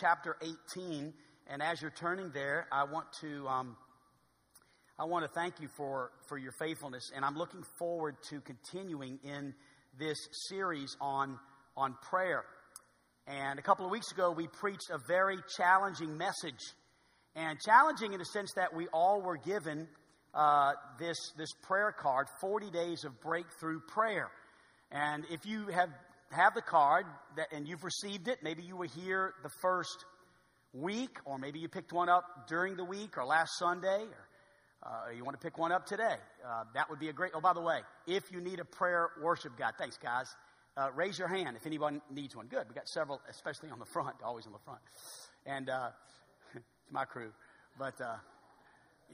chapter 18. And as you're turning there, I want to thank you for your faithfulness. And I'm looking forward to continuing in this series on prayer. And a couple of weeks ago, we preached a very challenging message. And challenging in the sense that we all were given this prayer card, 40 Days of Breakthrough Prayer. And if you have the card and you've received it, maybe you were here the first week, or maybe you picked one up during the week or last Sunday, or you want to pick one up today. That would be a great... Oh, by the way, if you need a prayer worship guide, thanks, guys. Raise your hand if anyone needs one. Good. We got several, especially on the front, always on the front. And it's my crew. But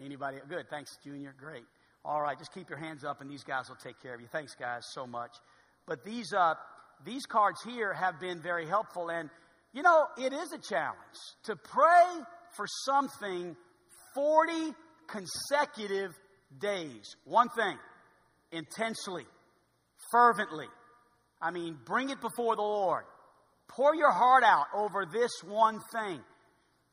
anybody... Good. Thanks, Junior. Great. All right. Just keep your hands up, and these guys will take care of you. Thanks, guys, so much. But these cards here have been very helpful. And, you know, it is a challenge to pray for something 40 consecutive days. One thing, intensely, fervently. I mean, bring it before the Lord. Pour your heart out over this one thing.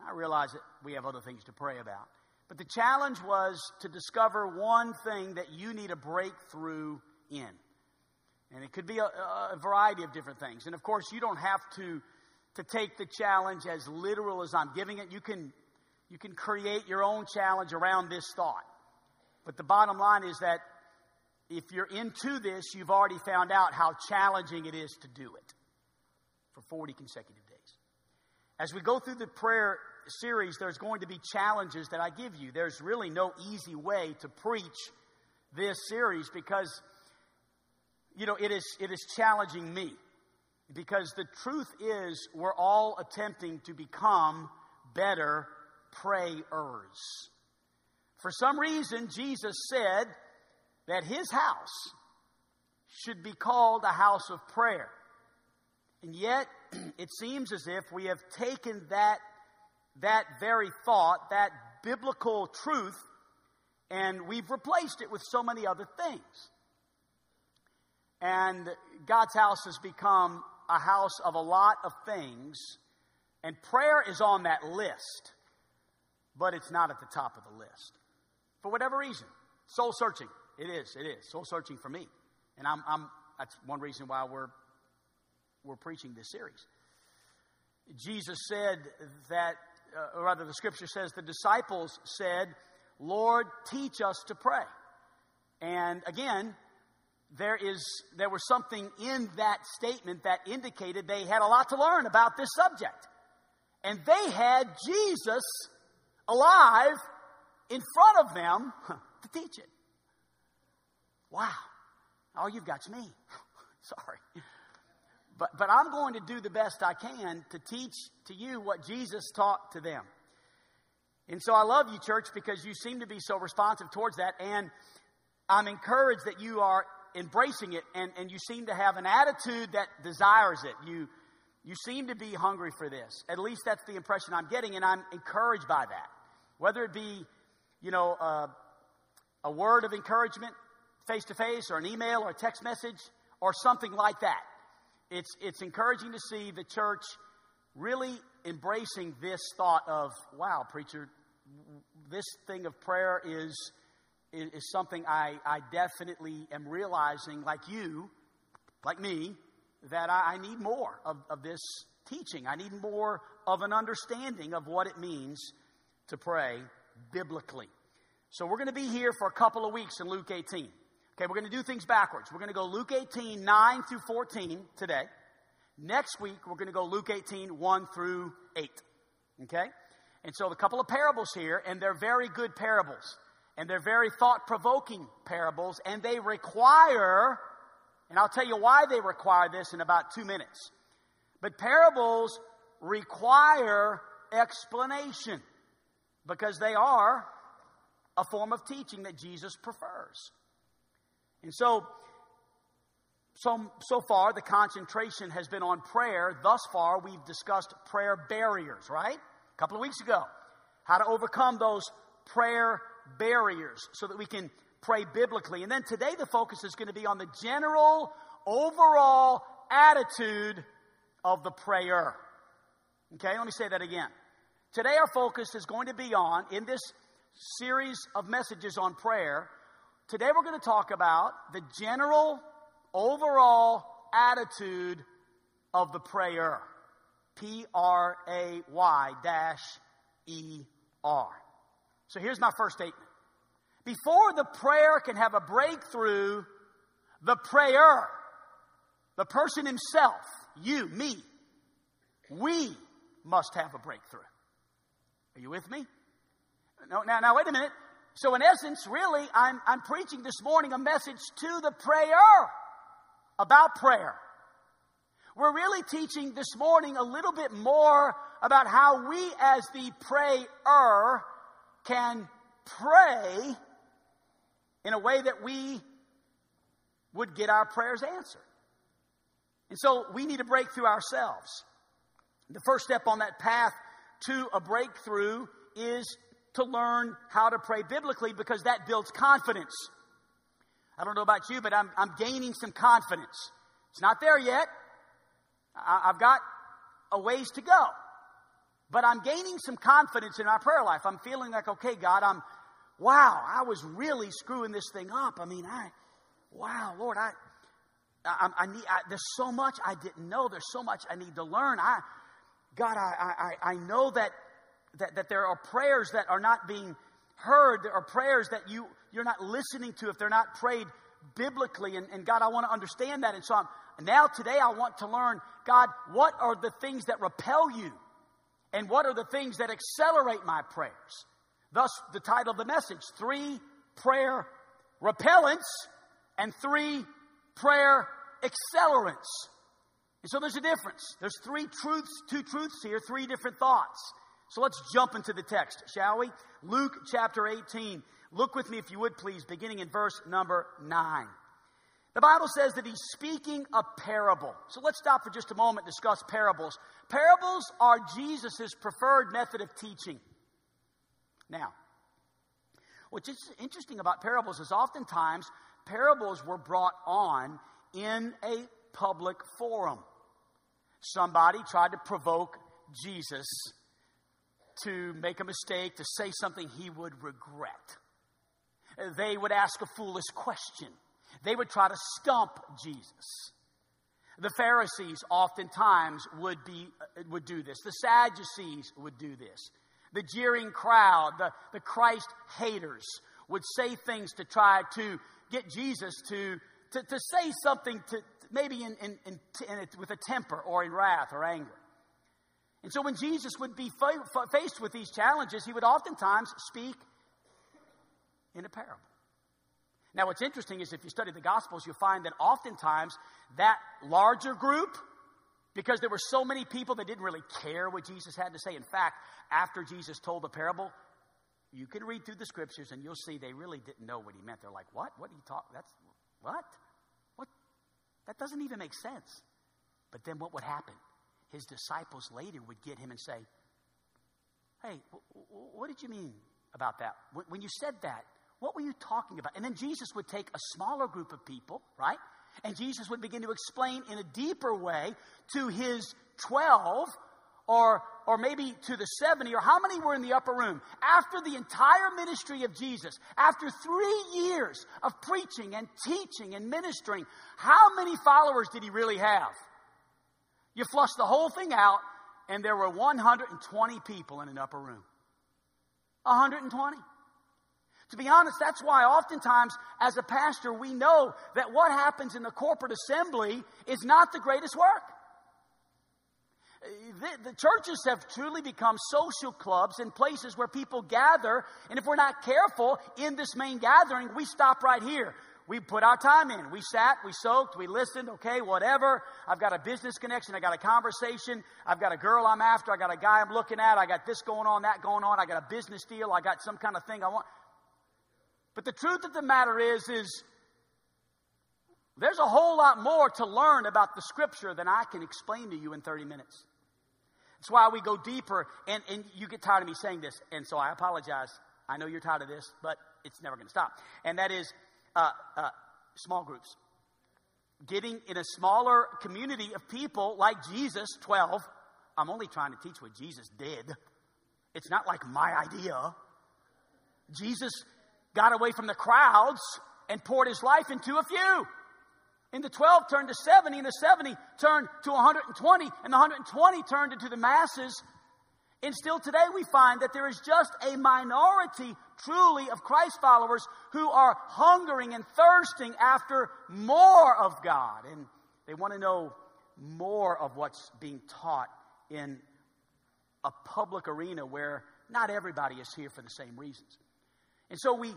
I realize that we have other things to pray about. But the challenge was to discover one thing that you need a breakthrough in. And it could be a variety of different things. And, of course, you don't have to take the challenge as literal as I'm giving it. You can create your own challenge around this thought. But the bottom line is that if you're into this, you've already found out how challenging it is to do it for 40 consecutive days. As we go through the prayer series, there's going to be challenges that I give you. There's really no easy way to preach this series because, you know, it is challenging me. Because the truth is, we're all attempting to become better prayers. For some reason, Jesus said that his house should be called a house of prayer. And yet, it seems as if we have taken that very thought, that biblical truth, and we've replaced it with so many other things. And God's house has become a house of a lot of things, and prayer is on that list, but it's not at the top of the list. For whatever reason, soul-searching. It is soul-searching for me, and I'm that's one reason why we're preaching this series. Jesus said that, or rather the Scripture says, the disciples said, "Lord, teach us to pray." And again, there was something in that statement that indicated they had a lot to learn about this subject, and they had Jesus alive in front of them to teach it. Wow, all you've got's me. Sorry. But I'm going to do the best I can to teach to you what Jesus taught to them. And so I love you, church, because you seem to be so responsive towards that. And I'm encouraged that you are embracing it. And you seem to have an attitude that desires it. You seem to be hungry for this. At least that's the impression I'm getting. And I'm encouraged by that. Whether it be, you know, a word of encouragement, face-to-face, or an email, or a text message, or something like that. It's encouraging to see the church really embracing this thought of, wow, preacher, this thing of prayer is something I definitely am realizing, like you, like me, that I need more of this teaching. I need more of an understanding of what it means to pray biblically. So we're going to be here for a couple of weeks in Luke 18. Okay, we're going to do things backwards. We're going to go Luke 18, 9 through 14 today. Next week, we're going to go Luke 18, 1 through 8. Okay? And so a couple of parables here, and they're very good parables. And they're very thought-provoking parables. And they require, and I'll tell you why they require this in about 2 minutes. But parables require explanation because they are a form of teaching that Jesus prefers. And so far, the concentration has been on prayer. Thus far, we've discussed prayer barriers, right? A couple of weeks ago, how to overcome those prayer barriers so that we can pray biblically. And then today, the focus is going to be on the general, overall attitude of the prayer. Okay, let me say that again. Today our focus is going to be on, in this series of messages on prayer, today we're going to talk about the general, overall attitude of the prayer. P-R-A-Y-E-R. So here's my first statement. Before the prayer can have a breakthrough, the prayer, the person himself, you, me, we must have a breakthrough. Are you with me? No, now, wait a minute. So in essence, really, I'm preaching this morning a message to the prayer, about prayer. We're really teaching this morning a little bit more about how we as the prayer can pray in a way that we would get our prayers answered. And so we need a breakthrough ourselves. The first step on that path to a breakthrough is to learn how to pray biblically, because that builds confidence. I don't know about you, but I'm gaining some confidence. It's not there yet. I've got a ways to go. But I'm gaining some confidence in my prayer life. I'm feeling like, okay, God, I was really screwing this thing up. I mean, Lord, I need, there's so much I didn't know. There's so much I need to learn. God, I know that there are prayers that are not being heard. There are prayers that you're not listening to if they're not prayed biblically. And God, I want to understand that. And so now today I want to learn, God, what are the things that repel you? And what are the things that accelerate my prayers? Thus, the title of the message, 3 prayer repellents and 3 prayer accelerants. And so there's a difference. There's 3 truths, 2 truths here, 3 different thoughts. So let's jump into the text, shall we? Luke chapter 18. Look with me, if you would, please, beginning in verse number 9. The Bible says that he's speaking a parable. So let's stop for just a moment and discuss parables. Parables are Jesus' preferred method of teaching. Now, what's interesting about parables is oftentimes parables were brought on in a public forum. Somebody tried to provoke Jesus to make a mistake, to say something he would regret. They would ask a foolish question. They would try to stump Jesus. The Pharisees oftentimes would do this. The Sadducees would do this. The jeering crowd, the Christ haters, would say things to try to get Jesus to say something, to maybe with a temper or in wrath or anger. And so when Jesus would be faced with these challenges, he would oftentimes speak in a parable. Now, what's interesting is if you study the Gospels, you'll find that oftentimes that larger group, because there were so many people that didn't really care what Jesus had to say. In fact, after Jesus told the parable, you can read through the Scriptures and you'll see they really didn't know what he meant. They're like, what? What are you talking? That's what? What? That doesn't even make sense. But then what would happen? His disciples later would get him and say, hey, what did you mean about that? When you said that, what were you talking about? And then Jesus would take a smaller group of people, right? And Jesus would begin to explain in a deeper way to his 12 or maybe to the 70, or how many were in the upper room. After the entire ministry of Jesus, after 3 years of preaching and teaching and ministering, how many followers did he really have? You flush the whole thing out, and there were 120 people in an upper room. 120. To be honest, that's why oftentimes as a pastor we know that what happens in the corporate assembly is not the greatest work. The churches have truly become social clubs and places where people gather, and if we're not careful in this main gathering, we stop right here. We put our time in. We sat, we soaked, we listened, okay, whatever. I've got a business connection. I got a conversation. I've got a girl I'm after. I got a guy I'm looking at. I got this going on, that going on. I got a business deal. I got some kind of thing I want. But the truth of the matter is there's a whole lot more to learn about the Scripture than I can explain to you in 30 minutes. That's why we go deeper, and you get tired of me saying this, and so I apologize. I know you're tired of this, but it's never going to stop. And that is small groups. Getting in a smaller community of people like Jesus, 12, I'm only trying to teach what Jesus did. It's not like my idea. Jesus got away from the crowds and poured his life into a few. And the 12 turned to 70, and the 70 turned to 120, and the 120 turned into the masses. And still today we find that there is just a minority truly of Christ followers who are hungering and thirsting after more of God. And they want to know more of what's being taught in a public arena where not everybody is here for the same reasons. And so we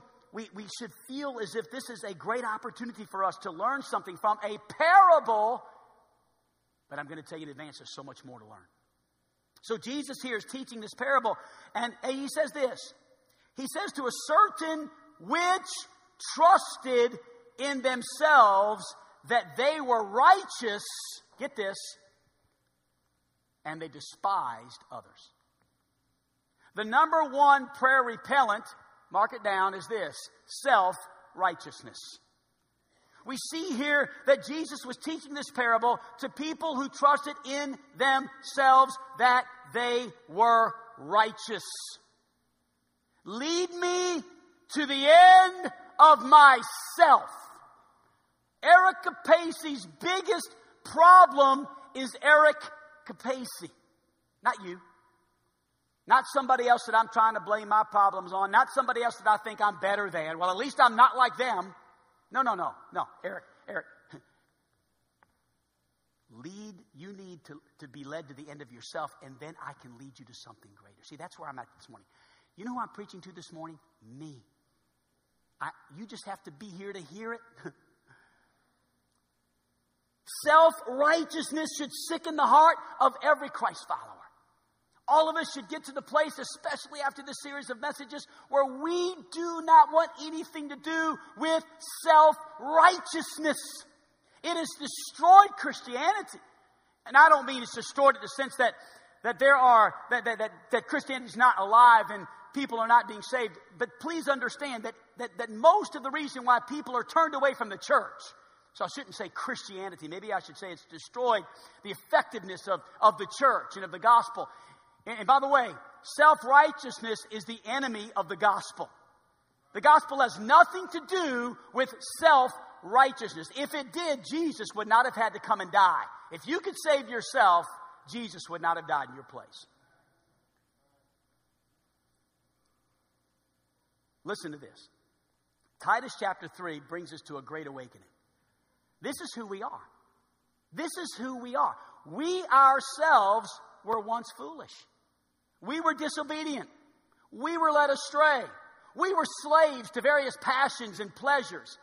should feel as if this is a great opportunity for us to learn something from a parable. But I'm going to tell you in advance, there's so much more to learn. So Jesus here is teaching this parable, and he says this. He says, to a certain which trusted in themselves that they were righteous, get this, and they despised others. The number one prayer repellent, mark it down, is this: self-righteousness. We see here that Jesus was teaching this parable to people who trusted in themselves that they were righteous. Lead me to the end of myself. Eric Capaci's biggest problem is Eric Capaci. Not you. Not somebody else that I'm trying to blame my problems on. Not somebody else that I think I'm better than. Well, at least I'm not like them. No. Eric. You need to be led to the end of yourself, and then I can lead you to something greater. See, that's where I'm at this morning. You know who I'm preaching to this morning? Me. You just have to be here to hear it. Self-righteousness should sicken the heart of every Christ follower. All of us should get to the place, especially after this series of messages, where we do not want anything to do with self-righteousness. It has destroyed Christianity. And I don't mean it's destroyed in the sense that Christianity is not alive and people are not being saved. But please understand that most of the reason why people are turned away from the church, so I shouldn't say Christianity, maybe I should say it's destroyed the effectiveness of the church and of the gospel. And by the way, self-righteousness is the enemy of the gospel. The gospel has nothing to do with self-righteousness. If it did, Jesus would not have had to come and die. If you could save yourself, Jesus would not have died in your place. Listen to this. Titus chapter 3 brings us to a great awakening. This is who we are. This is who we are. We ourselves were once foolish. We were disobedient. We were led astray. We were slaves to various passions and pleasures,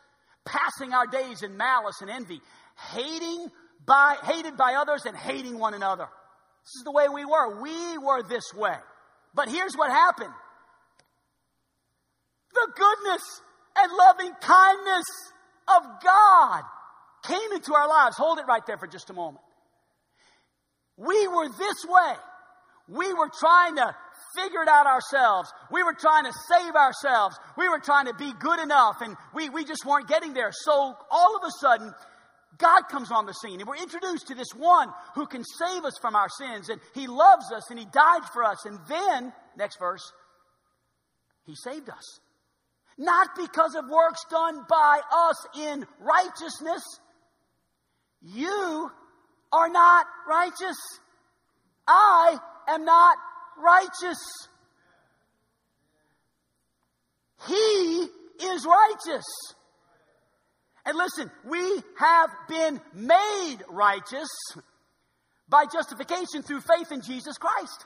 passing our days in malice and envy, hated by others and hating one another. This is the way we were. We were this way. But here's what happened. The goodness and loving kindness of God came into our lives. Hold it right there for just a moment. We were this way. We were trying to figure it out ourselves. We were trying to save ourselves. We were trying to be good enough, and we just weren't getting there. So all of a sudden, God comes on the scene, and we're introduced to this one who can save us from our sins, and he loves us, and he died for us. And then, next verse, he saved us. Not because of works done by us in righteousness. You are not righteous. I am not righteous. He is righteous. And listen, we have been made righteous by justification through faith in Jesus Christ.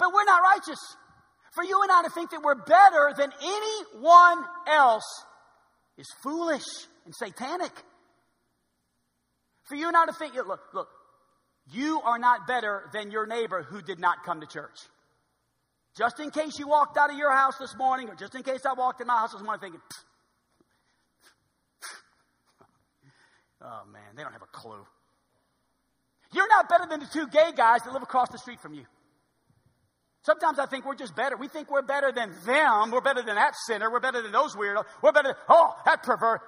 But we're not righteous. For you and I to think that we're better than anyone else is foolish and satanic. For you and I to think, look, you are not better than your neighbor who did not come to church. Just in case you walked out of your house this morning, or just in case I walked in my house this morning thinking, oh man, they don't have a clue. You're not better than the two gay guys that live across the street from you. Sometimes I think we're just better. We think we're better than them. We're better than that sinner. We're better than those weirdos. We're better than, oh, that pervert.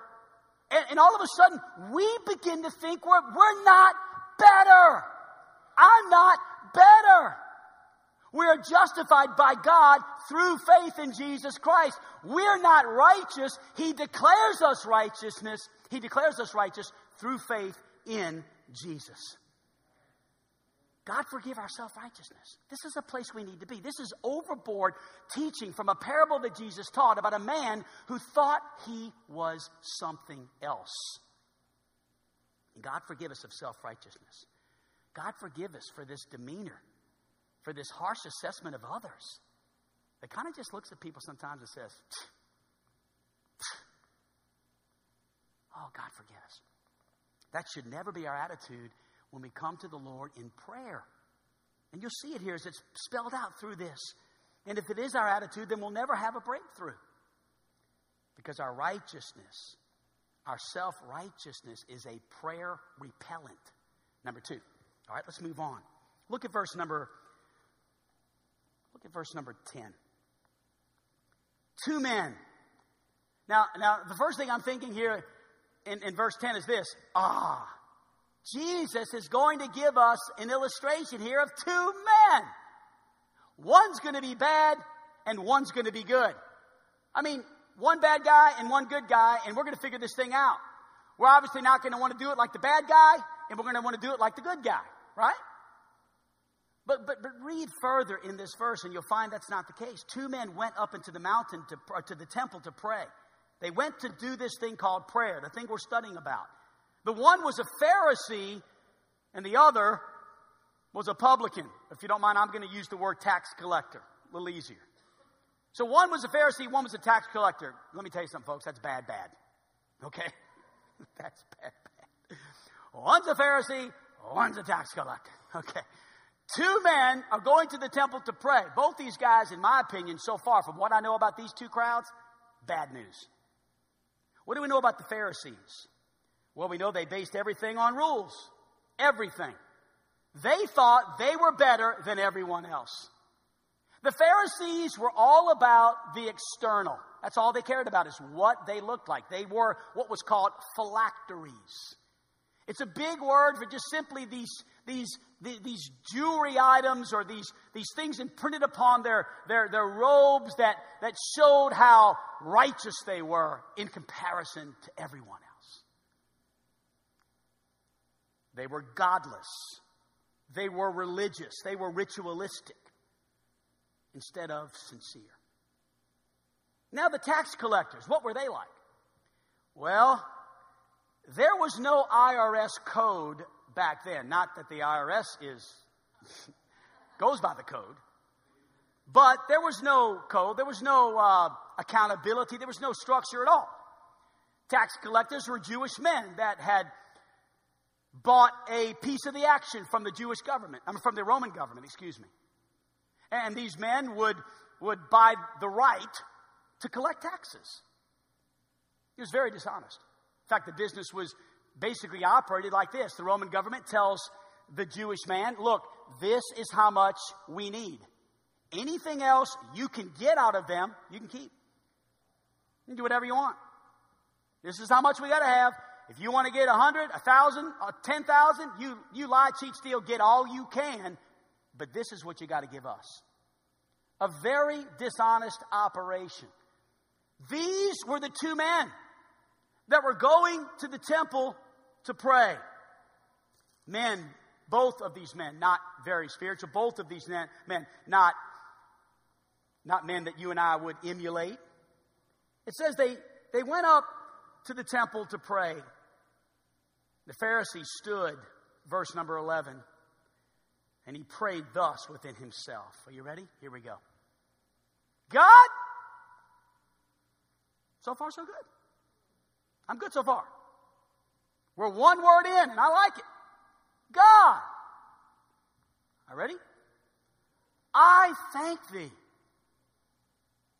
And all of a sudden, we begin to think we're not better. I'm not better. We are justified by God through faith in Jesus Christ. We're not righteous. He declares us righteousness. He declares us righteous through faith in Jesus. God forgive our self-righteousness. This is a place we need to be. This is overboard teaching from a parable that Jesus taught about a man who thought he was something else. And God forgive us of self-righteousness. God forgive us for this demeanor, for this harsh assessment of others. It kind of just looks at people sometimes and says, tch, tch. Oh, God forgive us. That should never be our attitude when we come to the Lord in prayer. And you'll see it here as it's spelled out through this. And if it is our attitude, then we'll never have a breakthrough. Because our righteousness, our self-righteousness is a prayer repellent. Number two. All right, let's move on. Look at verse number 10. Two men. Now the first thing I'm thinking here in verse 10 is this. Jesus is going to give us an illustration here of two men. One's going to be bad and one's going to be good. I mean, one bad guy and one good guy, and we're going to figure this thing out. We're obviously not going to want to do it like the bad guy, and we're going to want to do it like the good guy, right? But read further in this verse, and you'll find that's not the case. Two men went up into the mountain to the temple to pray. They went to do this thing called prayer, the thing we're studying about. The one was a Pharisee, and the other was a publican. If you don't mind, I'm going to use the word tax collector. A little easier. So one was a Pharisee, one was a tax collector. Let me tell you something, folks. That's bad, bad. Okay? That's bad, bad. One's a Pharisee, one's a tax collector. Okay. Two men are going to the temple to pray. Both these guys, in my opinion, so far, from what I know about these two crowds, bad news. What do we know about the Pharisees? Well, we know they based everything on rules. Everything. They thought they were better than everyone else. The Pharisees were all about the external. That's all they cared about is what they looked like. They wore what was called phylacteries. It's a big word for just simply these jewelry items or these things imprinted upon their robes that showed how righteous they were in comparison to everyone else. They were godless. They were religious. They were ritualistic instead of sincere. Now the tax collectors, what were they like? Well, there was no IRS code back then. Not that the IRS goes by the code. But there was no code. There was no accountability. There was no structure at all. Tax collectors were Jewish men that had bought a piece of the action from the Jewish government. I mean, from the Roman government, excuse me. And these men would buy the right to collect taxes. It was very dishonest. In fact, the business was basically operated like this. The Roman government tells the Jewish man, look, this is how much we need. Anything else you can get out of them, you can keep. You can do whatever you want. This is how much we got to have. If you want to get 100, 1,000, 10,000, you lie, cheat, steal, get all you can. But this is what you got to give us. A very dishonest operation. These were the two men that were going to the temple to pray. Men, both of these men, not very spiritual. Both of these men, not men that you and I would emulate. It says they went up to the temple to pray. The Pharisee stood, verse number 11, and he prayed thus within himself. Are you ready? Here we go. God, so far so good. I'm good so far. We're one word in, and I like it. God, are you ready? I thank thee.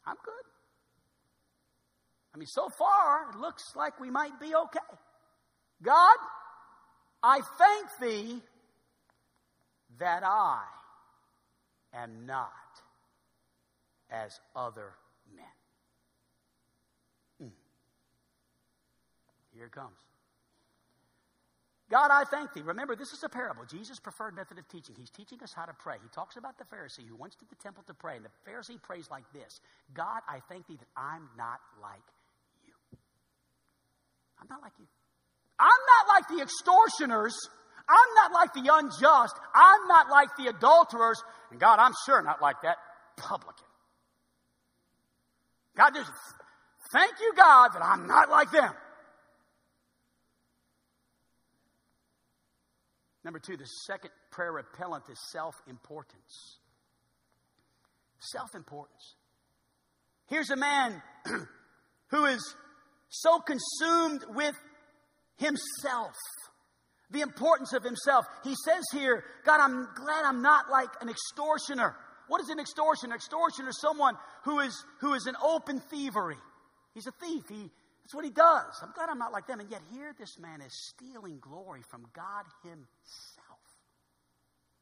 I'm good. I mean, so far, it looks like we might be okay. God, I thank thee that I am not as other men. Here it comes. God, I thank thee. Remember, this is a parable. Jesus' preferred method of teaching. He's teaching us how to pray. He talks about the Pharisee who once did the temple to pray. And the Pharisee prays like this. God, I thank thee that I'm not like you. I'm not like you. I'm not like the extortioners. I'm not like the unjust. I'm not like the adulterers. And God, I'm sure not like that publican. God, just thank you, God, that I'm not like them. Number two, the second prayer repellent is self-importance. Self-importance. Here's a man who is so consumed with himself, the importance of himself. He says here, God, I'm glad I'm not like an extortioner. What is an extortioner? An extortioner is someone who is an open thievery. He's a thief. That's what he does. I'm glad I'm not like them. And yet here this man is stealing glory from God himself.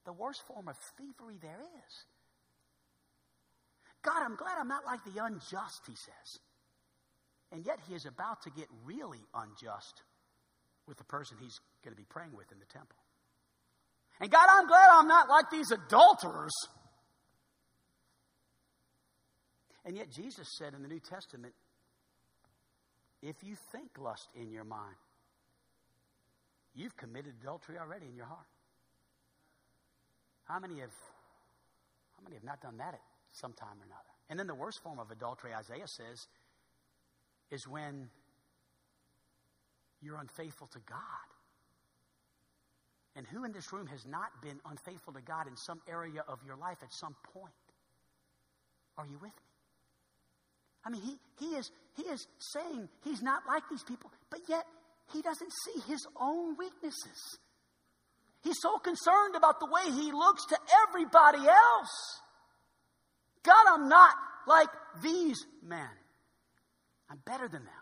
The worst form of thievery there is. God, I'm glad I'm not like the unjust, he says. And yet he is about to get really unjust with the person he's going to be praying with in the temple. And God, I'm glad I'm not like these adulterers. And yet Jesus said in the New Testament, if you think lust in your mind, you've committed adultery already in your heart. How many have not done that at some time or another? And then the worst form of adultery, Isaiah says, is when you're unfaithful to God. And who in this room has not been unfaithful to God in some area of your life at some point? Are you with me? I mean, he is saying he's not like these people, but yet he doesn't see his own weaknesses. He's so concerned about the way he looks to everybody else. God, I'm not like these men. I'm better than them.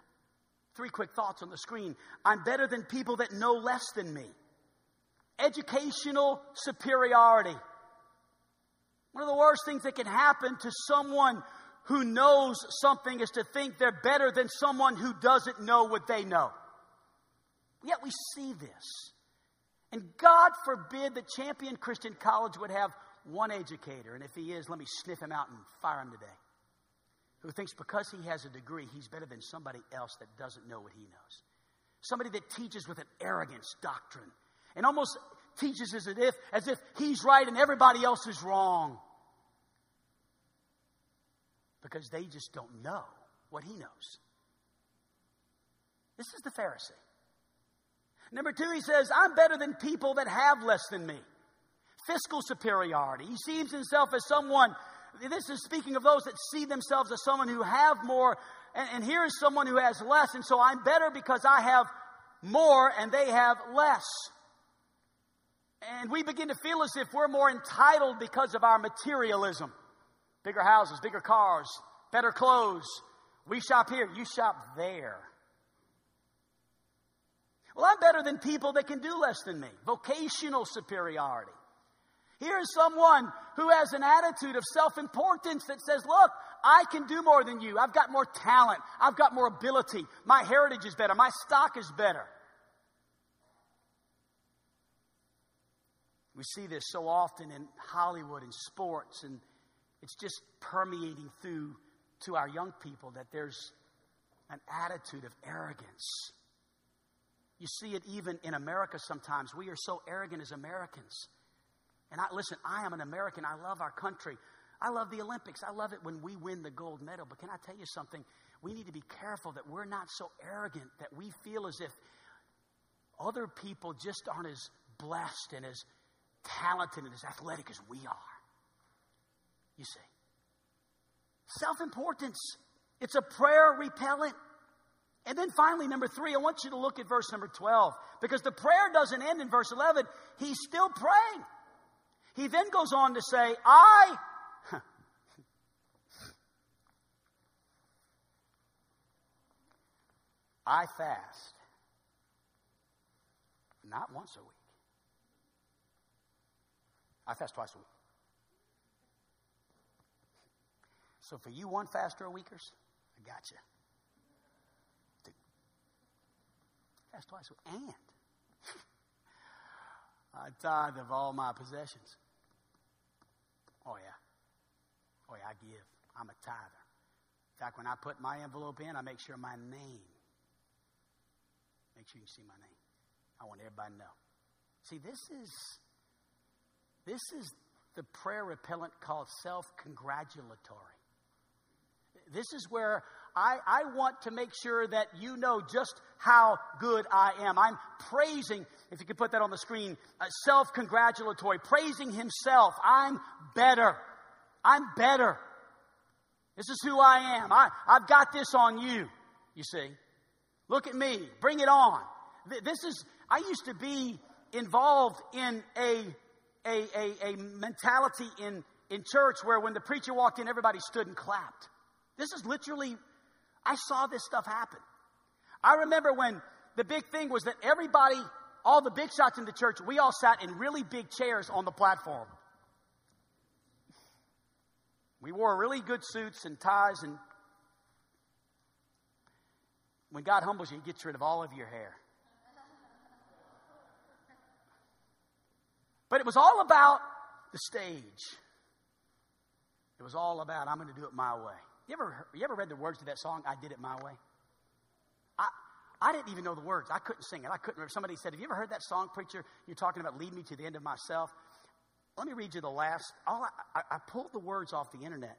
Three quick thoughts on the screen. I'm better than people that know less than me. Educational superiority. One of the worst things that can happen to someone who knows something is to think they're better than someone who doesn't know what they know. Yet we see this. And God forbid the Champion Christian College would have one educator, and if he is, let me sniff him out and fire him today, who thinks because he has a degree, he's better than somebody else that doesn't know what he knows. Somebody that teaches with an arrogance doctrine and almost teaches as if he's right and everybody else is wrong. Because they just don't know what he knows. This is the Pharisee. Number two, he says, I'm better than people that have less than me. Fiscal superiority. He sees himself as someone, this is speaking of those that see themselves as someone who have more, and here is someone who has less, and so I'm better because I have more and they have less. And we begin to feel as if we're more entitled because of our materialism. Bigger houses, bigger cars, better clothes. We shop here, you shop there. Well, I'm better than people that can do less than me. Vocational superiority. Here is someone who has an attitude of self-importance that says, look, I can do more than you. I've got more talent. I've got more ability. My heritage is better. My stock is better. We see this so often in Hollywood and sports, and it's just permeating through to our young people that there's an attitude of arrogance. You see it even in America sometimes. We are so arrogant as Americans. And I am an American. I love our country. I love the Olympics. I love it when we win the gold medal. But can I tell you something? We need to be careful that we're not so arrogant that we feel as if other people just aren't as blessed and as talented and as athletic as we are. You see, self-importance, it's a prayer repellent. And then finally, number three, I want you to look at verse number 12, because the prayer doesn't end in verse 11. He's still praying. He then goes on to say, I fast, not once a week. I fast twice a week. So for you one faster or weakers, I got you. Dude. Fast twice a week. And I tithe of all my possessions. Oh, yeah. Oh, yeah, I give. I'm a tither. In fact, when I put my envelope in, I make sure my name. Make sure you see my name. I want everybody to know. See, this is the prayer repellent called self-congratulatory. This is where I want to make sure that you know just how good I am. I'm praising, if you could put that on the screen, self-congratulatory, praising himself. I'm better. I'm better. This is who I am. I've got this on you, you see. Look at me. Bring it on. I used to be involved in a mentality in church where when the preacher walked in, everybody stood and clapped. This is literally, I saw this stuff happen. I remember when the big thing was that everybody, all the big shots in the church, we all sat in really big chairs on the platform. We wore really good suits and ties, and when God humbles you, He gets rid of all of your hair. But it was all about the stage. It was all about, I'm going to do it my way. You ever read the words to that song, I Did It My Way? I didn't even know the words. I couldn't sing it. I couldn't remember. Somebody said, have you ever heard that song, preacher? You're talking about lead me to the end of myself. Let me read you the last. I pulled the words off the internet.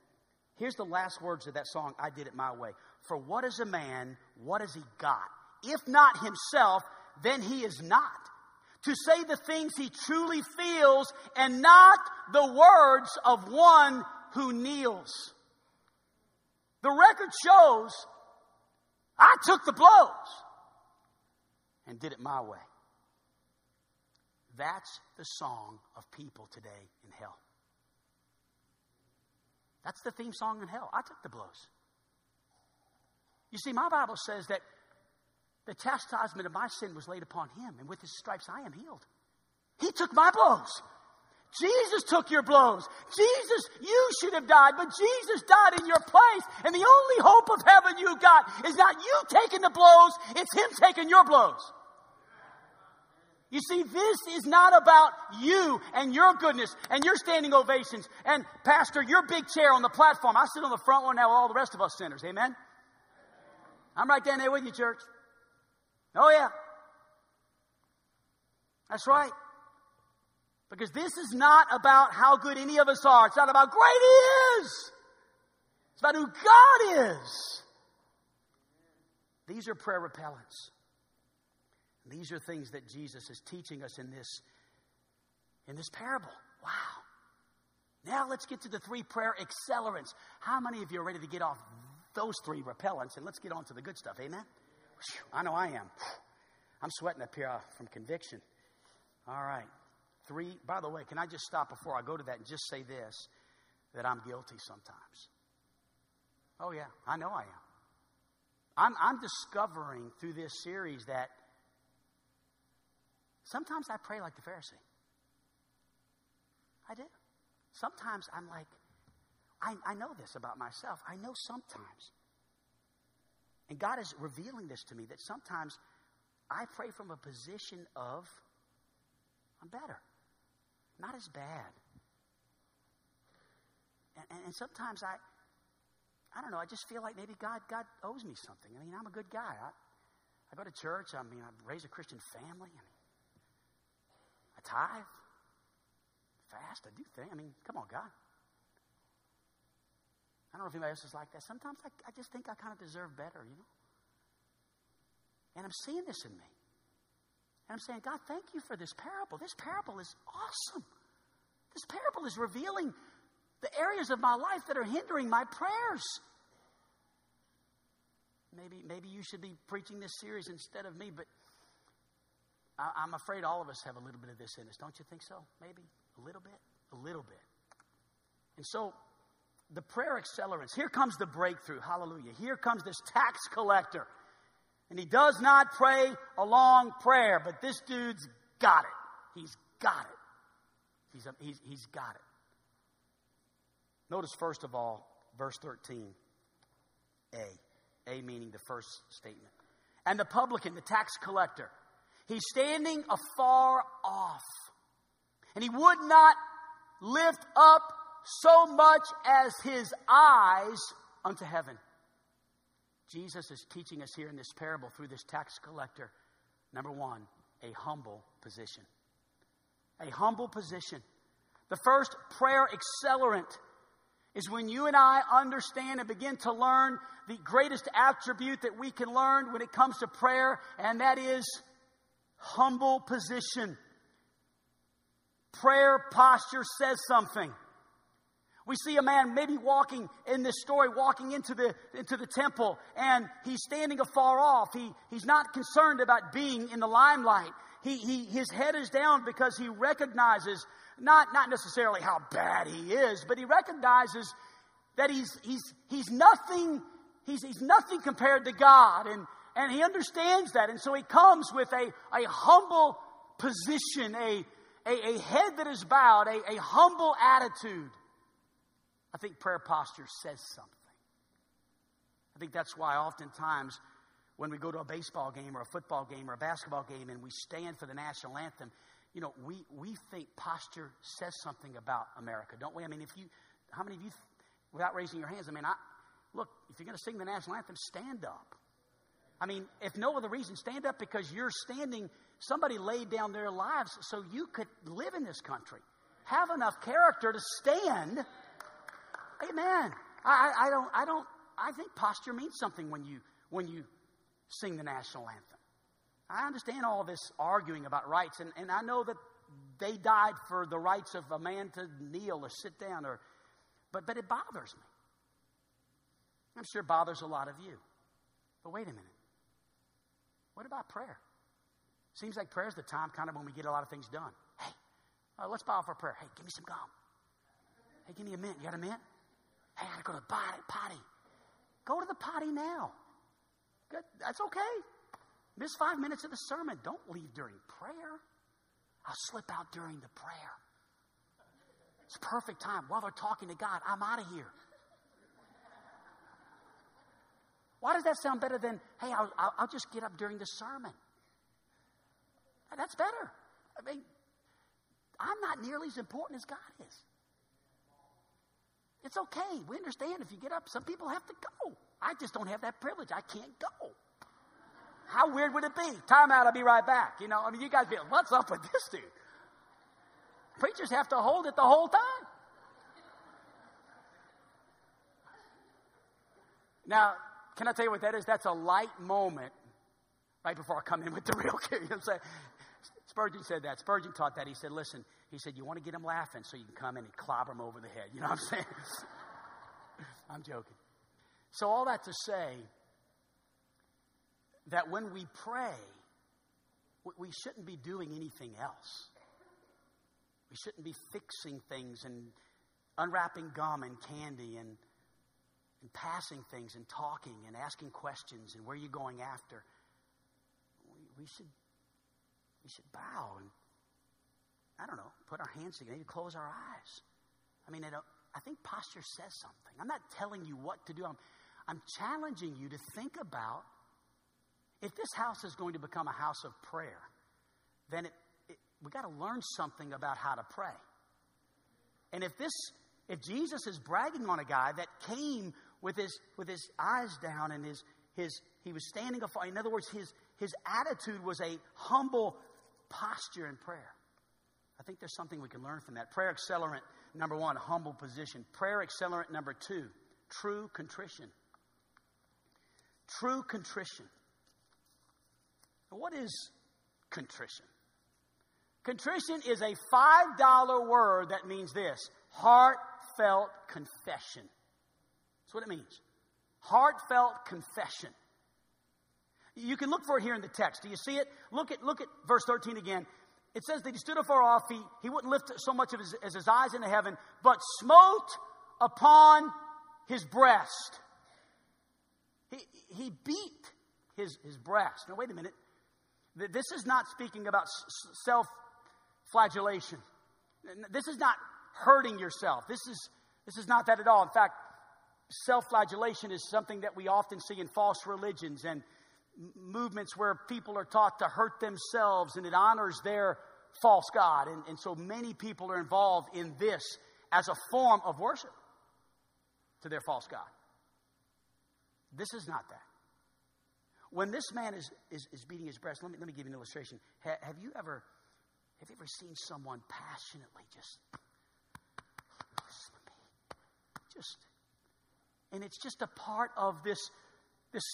Here's the last words of that song, I Did It My Way. For what is a man? What has he got? If not himself, then he is not. To say the things he truly feels and not the words of one who kneels. The record shows I took the blows and did it my way. That's the song of people today in hell. That's the theme song in hell. I took the blows. You see, my Bible says that the chastisement of my sin was laid upon him, and with his stripes I am healed. He took my blows. Jesus took your blows. Jesus, you should have died, but Jesus died in your place. And the only hope of heaven you got is not you taking the blows, it's Him taking your blows. You see, this is not about you and your goodness and your standing ovations and, Pastor, your big chair on the platform. I sit on the front one now with all the rest of us sinners. Amen? I'm right down there with you, church. Oh, yeah. That's right. Because this is not about how good any of us are. It's not about great He is. It's about who God is. These are prayer repellents. These are things that Jesus is teaching us in this parable. Wow. Now let's get to the three prayer accelerants. How many of you are ready to get off those three repellents? And let's get on to the good stuff. Amen? I know I am. I'm sweating up here from conviction. All right. Three. By the way, can I just stop before I go to that and just say this, that I'm guilty sometimes. Oh, yeah. I know I am. I'm discovering through this series that sometimes I pray like the Pharisee. I do. Sometimes I'm like, I know this about myself. I know sometimes. And God is revealing this to me, that sometimes I pray from a position of, I'm better. Not as bad. And sometimes I don't know, I just feel like maybe God owes me something. I mean, I'm a good guy. I go to church. I mean, I raise a Christian family. I mean, I tithe, fast, I do things. I mean, come on, God. I don't know if anybody else is like that. Sometimes I just think I kind of deserve better, you know. And I'm seeing this in me. And I'm saying, God, thank you for this parable. This parable is awesome. This parable is revealing the areas of my life that are hindering my prayers. Maybe you should be preaching this series instead of me, but I'm afraid all of us have a little bit of this in us. Don't you think so? Maybe a little bit? A little bit. And so the prayer accelerants. Here comes the breakthrough. Hallelujah. Here comes this tax collector. And he does not pray a long prayer. But this dude's got it. He's got it. He's got it. Notice, first of all, verse 13. A meaning the first statement. And the publican, the tax collector. He's standing afar off. And he would not lift up so much as his eyes unto heaven. Jesus is teaching us here in this parable through this tax collector, number one, a humble position. A humble position. The first prayer accelerant is when you and I understand and begin to learn the greatest attribute that we can learn when it comes to prayer, and that is humble position. Prayer posture says something. We see a man maybe walking in this story, walking into the temple, and he's standing afar off. He's not concerned about being in the limelight. His head is down because he recognizes not necessarily how bad he is, but he recognizes that he's nothing compared to God, and he understands that, and so he comes with a humble position, a head that is bowed, a humble attitude. I think prayer posture says something. I think that's why oftentimes when we go to a baseball game or a football game or a basketball game and we stand for the national anthem, you know, we think posture says something about America, don't we? I mean, how many of you, without raising your hands, look, if you're going to sing the national anthem, stand up. I mean, if no other reason, stand up because you're standing. Somebody laid down their lives so you could live in this country. Have enough character to stand. Amen. I think posture means something when you sing the national anthem. I understand all this arguing about rights, and I know that they died for the rights of a man to kneel or sit down, but it bothers me. I'm sure it bothers a lot of you. But wait a minute. What about prayer? Seems like prayer is the time kind of when we get a lot of things done. Hey, let's bow for prayer. Hey, give me some gum. Hey, give me a mint. You got a mint? Hey, I got to go to the potty. Go to the potty now. Good. That's okay. Miss 5 minutes of the sermon. Don't leave during prayer. I'll slip out during the prayer. It's a perfect time. While they're talking to God, I'm out of here. Why does that sound better than, hey, I'll just get up during the sermon? That's better. I mean, I'm not nearly as important as God is. It's okay. We understand if you get up, some people have to go. I just don't have that privilege. I can't go. How weird would it be? Time out, I'll be right back. You know, I mean, you guys be like, what's up with this dude? Preachers have to hold it the whole time. Now, can I tell you what that is? That's a light moment right before I come in with the real kid. You know what I'm saying? Spurgeon said that. Spurgeon taught that. He said, listen, you want to get them laughing so you can come in and clobber them over the head. You know what I'm saying? I'm joking. So all that to say that when we pray, we shouldn't be doing anything else. We shouldn't be fixing things and unwrapping gum and candy and passing things and talking and asking questions and where you're going after. We should bow and, I don't know, put our hands together and close our eyes. I mean, I think posture says something. I'm not telling you what to do. I'm challenging you to think about, if this house is going to become a house of prayer, then we got to learn something about how to pray. And if Jesus is bragging on a guy that came with his eyes down and he was standing afar, in other words, his attitude was a humble posture in prayer. I think there's something we can learn from that. Prayer accelerant, number one, humble position. Prayer accelerant, number two, true contrition. True contrition. What is contrition? Contrition is a $5 word that means this: heartfelt confession. That's what it means. Heartfelt confession. You can look for it here in the text. Do you see it? Look at verse 13 again. It says that he stood afar off. He wouldn't lift so much of his eyes into heaven, but smote upon his breast. He beat his breast. Now, wait a minute. This is not speaking about self-flagellation. This is not hurting yourself. This is not that at all. In fact, self-flagellation is something that we often see in false religions and movements where people are taught to hurt themselves, and it honors their false god. And so many people are involved in this as a form of worship to their false god. This is not that. When this man is beating his breast, let me give you an illustration. Have you ever seen someone passionately just, and it's just a part of this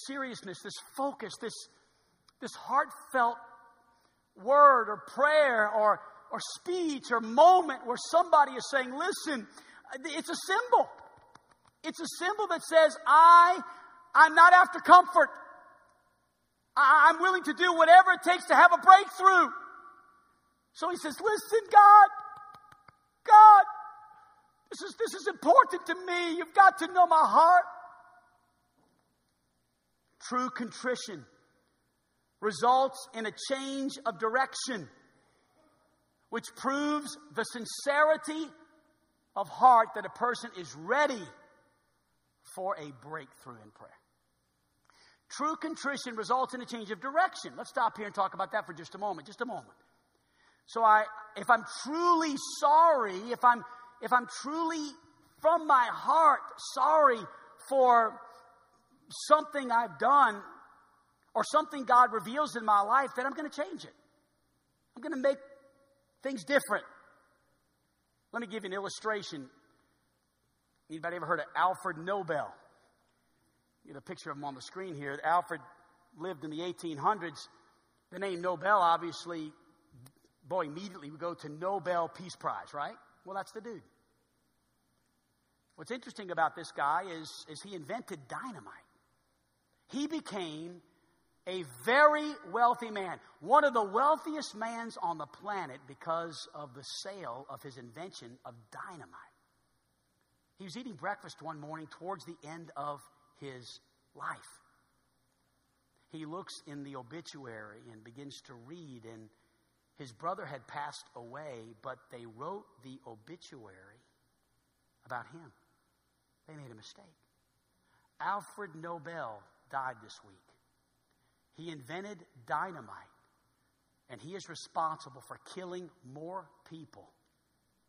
seriousness, this focus, this heartfelt word or prayer or speech or moment where somebody is saying, listen, it's a symbol. It's a symbol that says, I'm not after comfort. I'm willing to do whatever it takes to have a breakthrough. So he says, listen, God, this is important to me. You've got to know my heart. True contrition results in a change of direction, which proves the sincerity of heart that a person is ready for a breakthrough in prayer. True contrition results in a change of direction. Let's stop here and talk about that for just a moment. So if I'm truly sorry, if I'm truly from my heart sorry for something I've done or something God reveals in my life, then I'm going to change it. I'm going to make things different. Let me give you an illustration. Anybody ever heard of Alfred Nobel? You have a picture of him on the screen here. Alfred lived in the 1800s. The name Nobel, obviously, immediately we go to Nobel Peace Prize, right? Well, that's the dude. What's interesting about this guy is he invented dynamite. He became a very wealthy man, one of the wealthiest mans on the planet because of the sale of his invention of dynamite. He was eating breakfast one morning towards the end of his life. He looks in the obituary and begins to read, and his brother had passed away, but they wrote the obituary about him. They made a mistake. Alfred Nobel died this week. He invented dynamite, and he is responsible for killing more people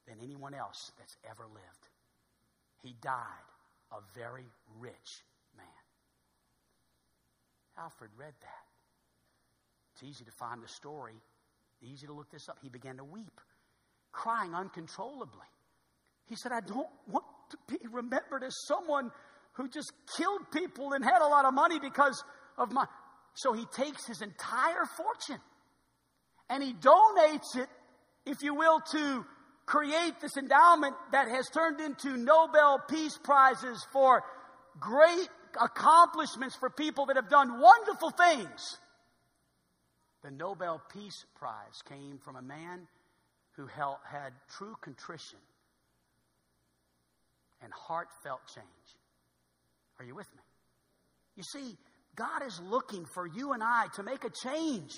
than anyone else that's ever lived. He died a very rich man. Alfred read that. It's easy to find the story. Easy to look this up. He began to weep, crying uncontrollably. He said, I don't want to be remembered as someone who just killed people and had a lot of money because of my... So he takes his entire fortune and he donates it, if you will, to create this endowment that has turned into Nobel Peace Prizes for great accomplishments for people that have done wonderful things. The Nobel Peace Prize came from a man who had true contrition and heartfelt change. Are you with me? You see, God is looking for you and I to make a change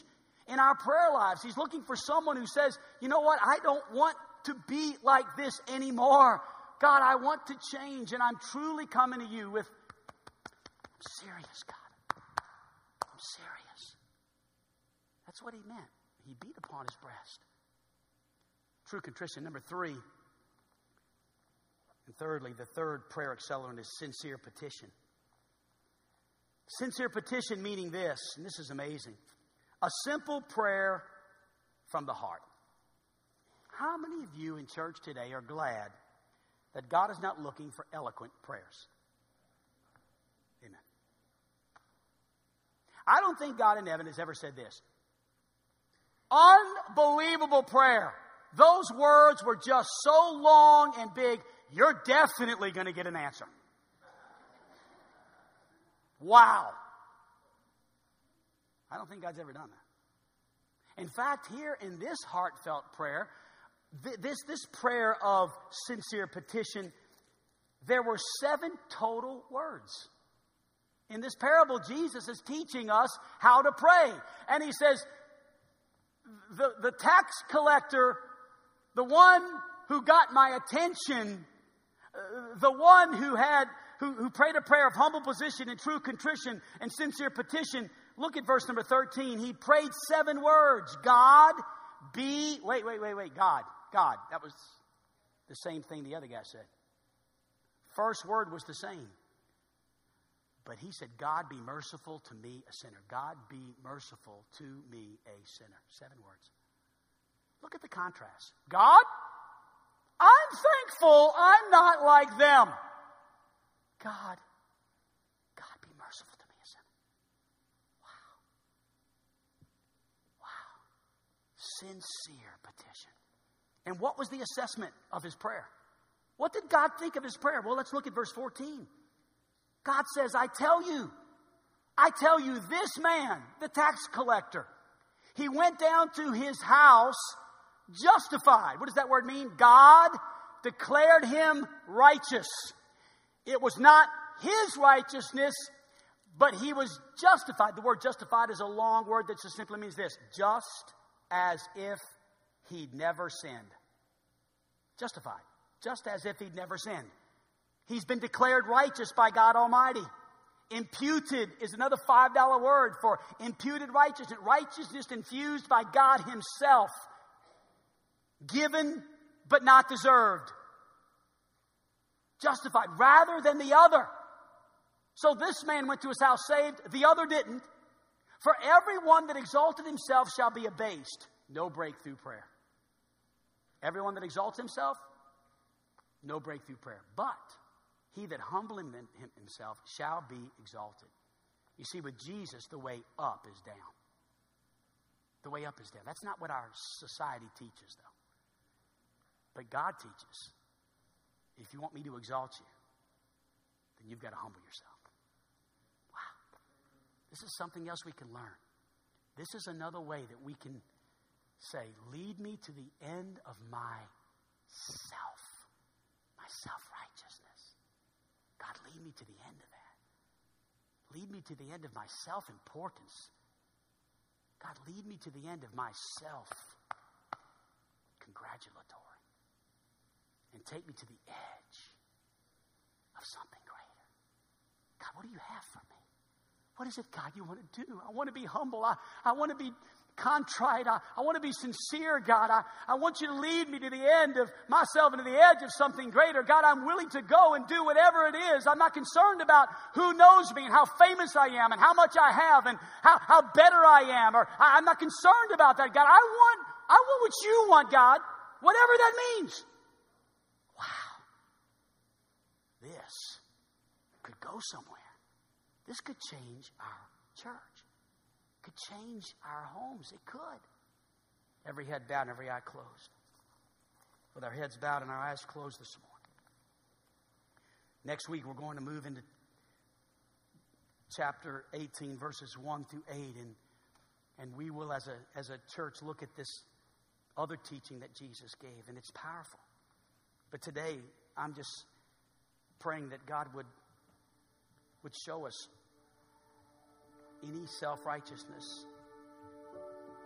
in our prayer lives. He's looking for someone who says, you know what, I don't want to be like this anymore. God, I want to change, and I'm truly coming to you with, I'm serious, God. I'm serious. That's what he meant. He beat upon his breast. True contrition, number 3. And thirdly, the third prayer accelerant is sincere petition. Sincere petition meaning this, and this is amazing. A simple prayer from the heart. How many of you in church today are glad that God is not looking for eloquent prayers? Amen. I don't think God in heaven has ever said this. Unbelievable prayer. Those words were just so long and big, you're definitely going to get an answer. Wow. I don't think God's ever done that. In fact, here in this heartfelt prayer, this prayer of sincere petition, there were 7 total words. In this parable, Jesus is teaching us how to pray. And he says, the tax collector, the one who got my attention, the one who prayed a prayer of humble position and true contrition and sincere petition. Look at verse number 13. He prayed 7 words. God, be, wait, God. That was the same thing the other guy said. First word was the same. But he said, God, be merciful to me, a sinner. God, be merciful to me, a sinner. 7 words. Look at the contrast. God, I'm thankful I'm not like them. God, be merciful to me, a sinner. Wow. Sincere petition. And what was the assessment of his prayer? What did God think of his prayer? Well, let's look at verse 14. God says, I tell you, this man, the tax collector, he went down to his house justified. What does that word mean? God declared him righteous. It was not his righteousness, but he was justified. The word justified is a long word that just simply means this: just as if he'd never sinned. Justified. Just as if he'd never sinned. He's been declared righteous by God Almighty. Imputed is another $5 word for imputed righteousness. Righteousness infused by God himself. Given but not deserved. Justified rather than the other. So this man went to his house saved, the other didn't. For everyone that exalted himself shall be abased. No breakthrough prayer. Everyone that exalts himself, no breakthrough prayer. But he that humbleth himself shall be exalted. You see, with Jesus, the way up is down. The way up is down. That's not what our society teaches, though. But God teaches, if you want me to exalt you, then you've got to humble yourself. Wow. This is something else we can learn. This is another way that we can say, lead me to the end of myself. Self-righteousness. God, lead me to the end of that. Lead me to the end of my self-importance. God, lead me to the end of myself congratulatory. And take me to the edge of something greater. God, what do you have for me? What is it, God, you want to do? I want to be humble. I want to be contrite. I want to be sincere, God. I want you to lead me to the end of myself and to the edge of something greater. God, I'm willing to go and do whatever it is. I'm not concerned about who knows me and how famous I am and how much I have and how better I am. Or I'm not concerned about that, God. I want what you want, God, whatever that means. Wow. This could go somewhere. This could change our church. Could change our homes. It could. Every head bowed and every eye closed. With our heads bowed and our eyes closed this morning. Next week, we're going to move into chapter 18, verses 1 through 8. And we will, as a church, look at this other teaching that Jesus gave. And it's powerful. But today, I'm just praying that God would show us any self-righteousness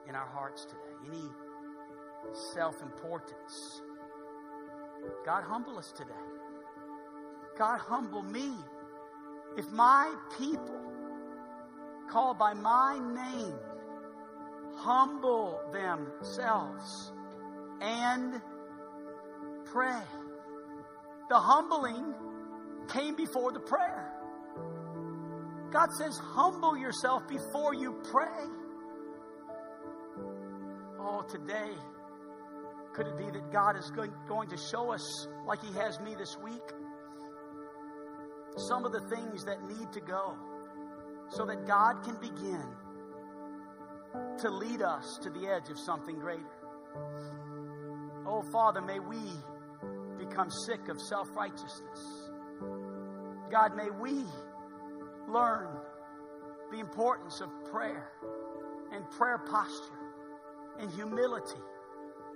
in our hearts today. Any self-importance. God, humble us today. God, humble me. If my people, called by my name, humble themselves and pray. The humbling came before the prayer. God says, humble yourself before you pray. Oh, today, could it be that God is going to show us, like he has me this week, some of the things that need to go so that God can begin to lead us to the edge of something greater. Oh, Father, may we become sick of self-righteousness. God, may we learn the importance of prayer and prayer posture and humility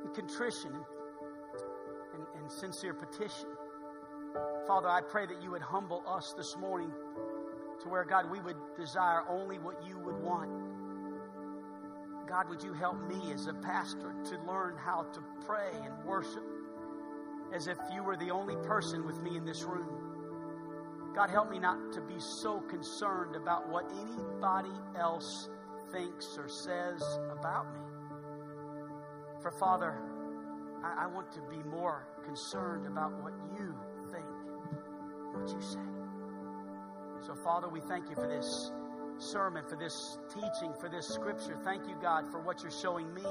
and contrition and sincere petition. Father, I pray that you would humble us this morning to where, God, we would desire only what you would want. God, would you help me as a pastor to learn how to pray and worship as if you were the only person with me in this room. God, help me not to be so concerned about what anybody else thinks or says about me. For Father, I want to be more concerned about what you think, what you say. So Father, we thank you for this sermon, for this teaching, for this scripture. Thank you, God, for what you're showing me.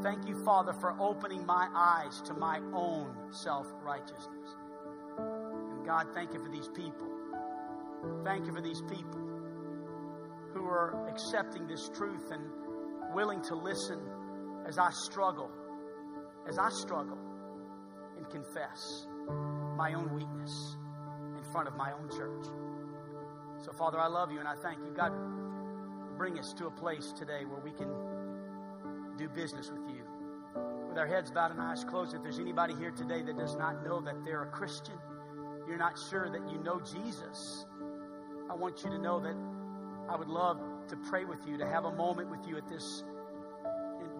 Thank you, Father, for opening my eyes to my own self-righteousness. And God, thank you for these people. Thank you for these people who are accepting this truth and willing to listen as I struggle and confess my own weakness in front of my own church. So, Father, I love you and I thank you. God, bring us to a place today where we can do business with you. With our heads bowed and eyes closed, if there's anybody here today that does not know that they're a Christian, you're not sure that you know Jesus, I want you to know that I would love to pray with you, to have a moment with you at this,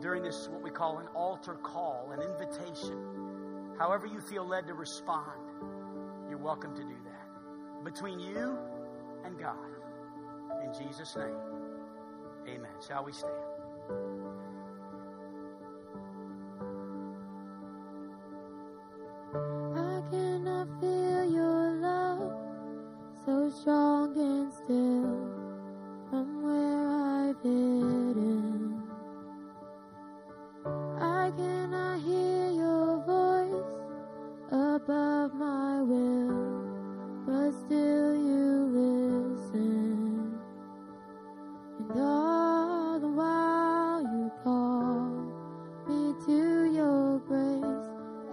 during this, what we call an altar call, an invitation. However you feel led to respond, you're welcome to do that. Between you and God. In Jesus' name, amen. Shall we stand? I cannot feel your love, so strong and still, from where I've hidden. I cannot hear your voice above my will, but still you listen, and all the while you call me to your grace.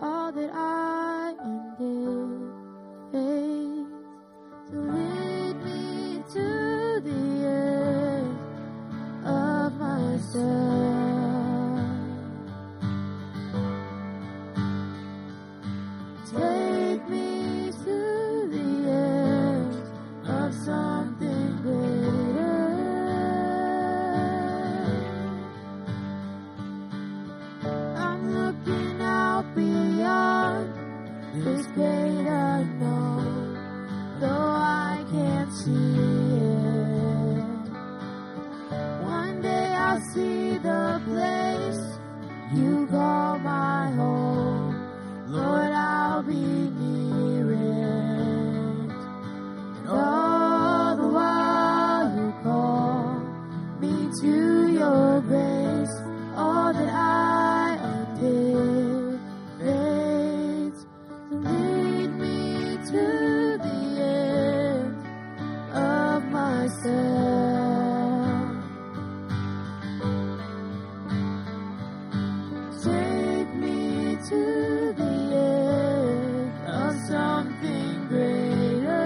All that I undid fades to lead me to the edge of myself. Something greater. I'm looking out beyond this great unknown, though I can't see it. One day I'll see the place you call my home. Lord, I'll be near it. And call me to your grace, all that I undid fades to lead me to the end of myself. Take me to the end of something greater.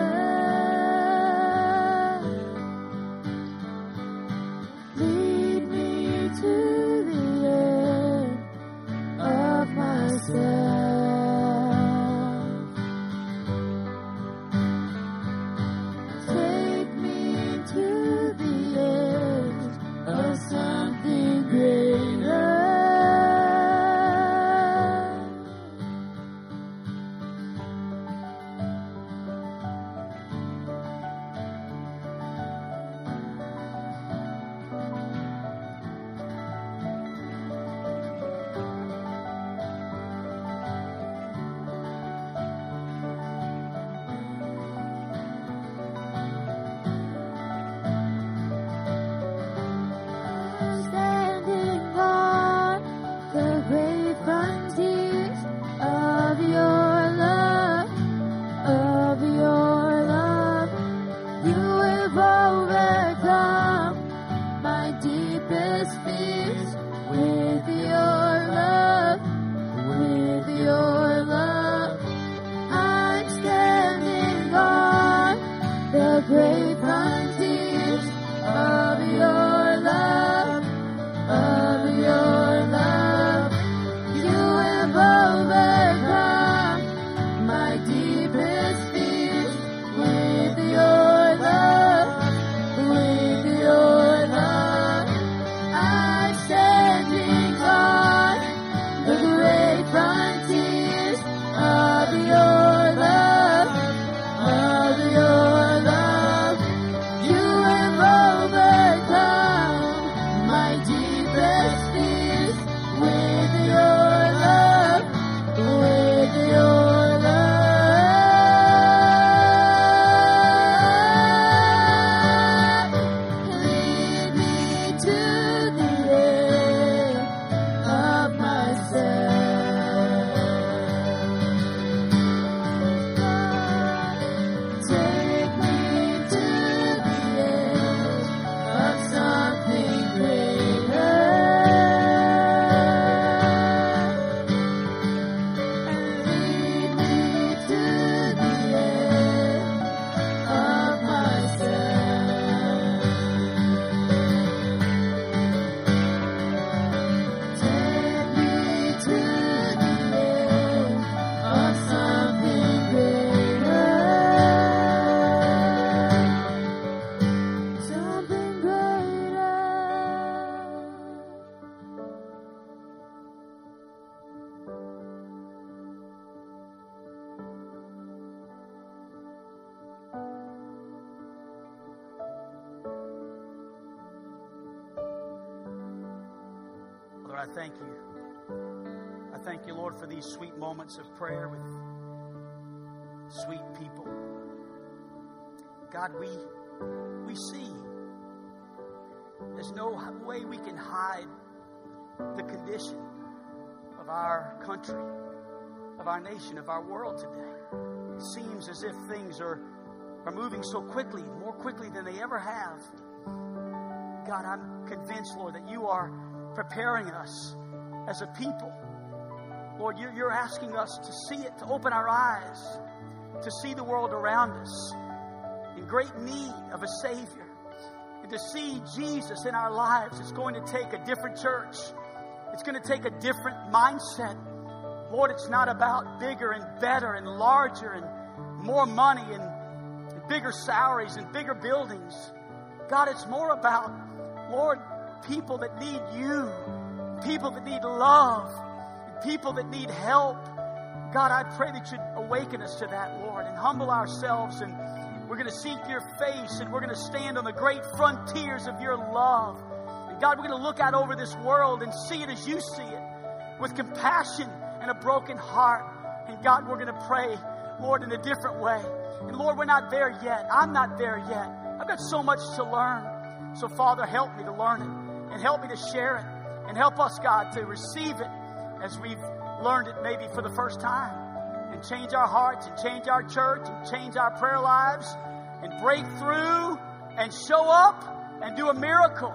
Take me to the edge of something I thank you. I thank you, Lord, for these sweet moments of prayer with sweet people. God, we see there's no way we can hide the condition of our country, of our nation, of our world today. It seems as if things are moving so quickly, more quickly than they ever have. God, I'm convinced, Lord, that you are preparing us as a people. Lord, you're asking us to see it, to open our eyes, to see the world around us in great need of a Savior, and to see Jesus in our lives. It's going to take a different church. It's going to take a different mindset. Lord, it's not about bigger and better and larger and more money and bigger salaries and bigger buildings. God, it's more about, Lord, people that need you, people that need love, people that need help. God, I pray that you'd awaken us to that, Lord, and humble ourselves, and we're going to seek your face, and we're going to stand on the great frontiers of your love. And God, we're going to look out over this world and see it as you see it, with compassion and a broken heart. And God, we're going to pray, Lord, in a different way. And Lord, we're not there yet. I'm not there yet. I've got so much to learn. So, Father, help me to learn it, and help me to share it, and help us, God, to receive it as we've learned it maybe for the first time, and change our hearts, and change our church, and change our prayer lives, and break through, and show up, and do a miracle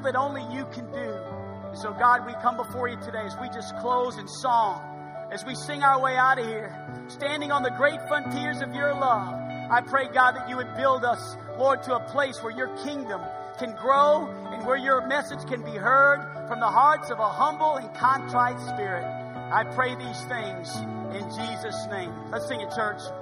that only you can do. And so, God, we come before you today as we just close in song, as we sing our way out of here, standing on the great frontiers of your love. I pray, God, that you would build us, Lord, to a place where your kingdom can grow and where your message can be heard from the hearts of a humble and contrite spirit. I pray these things in Jesus' name. Let's sing it, church.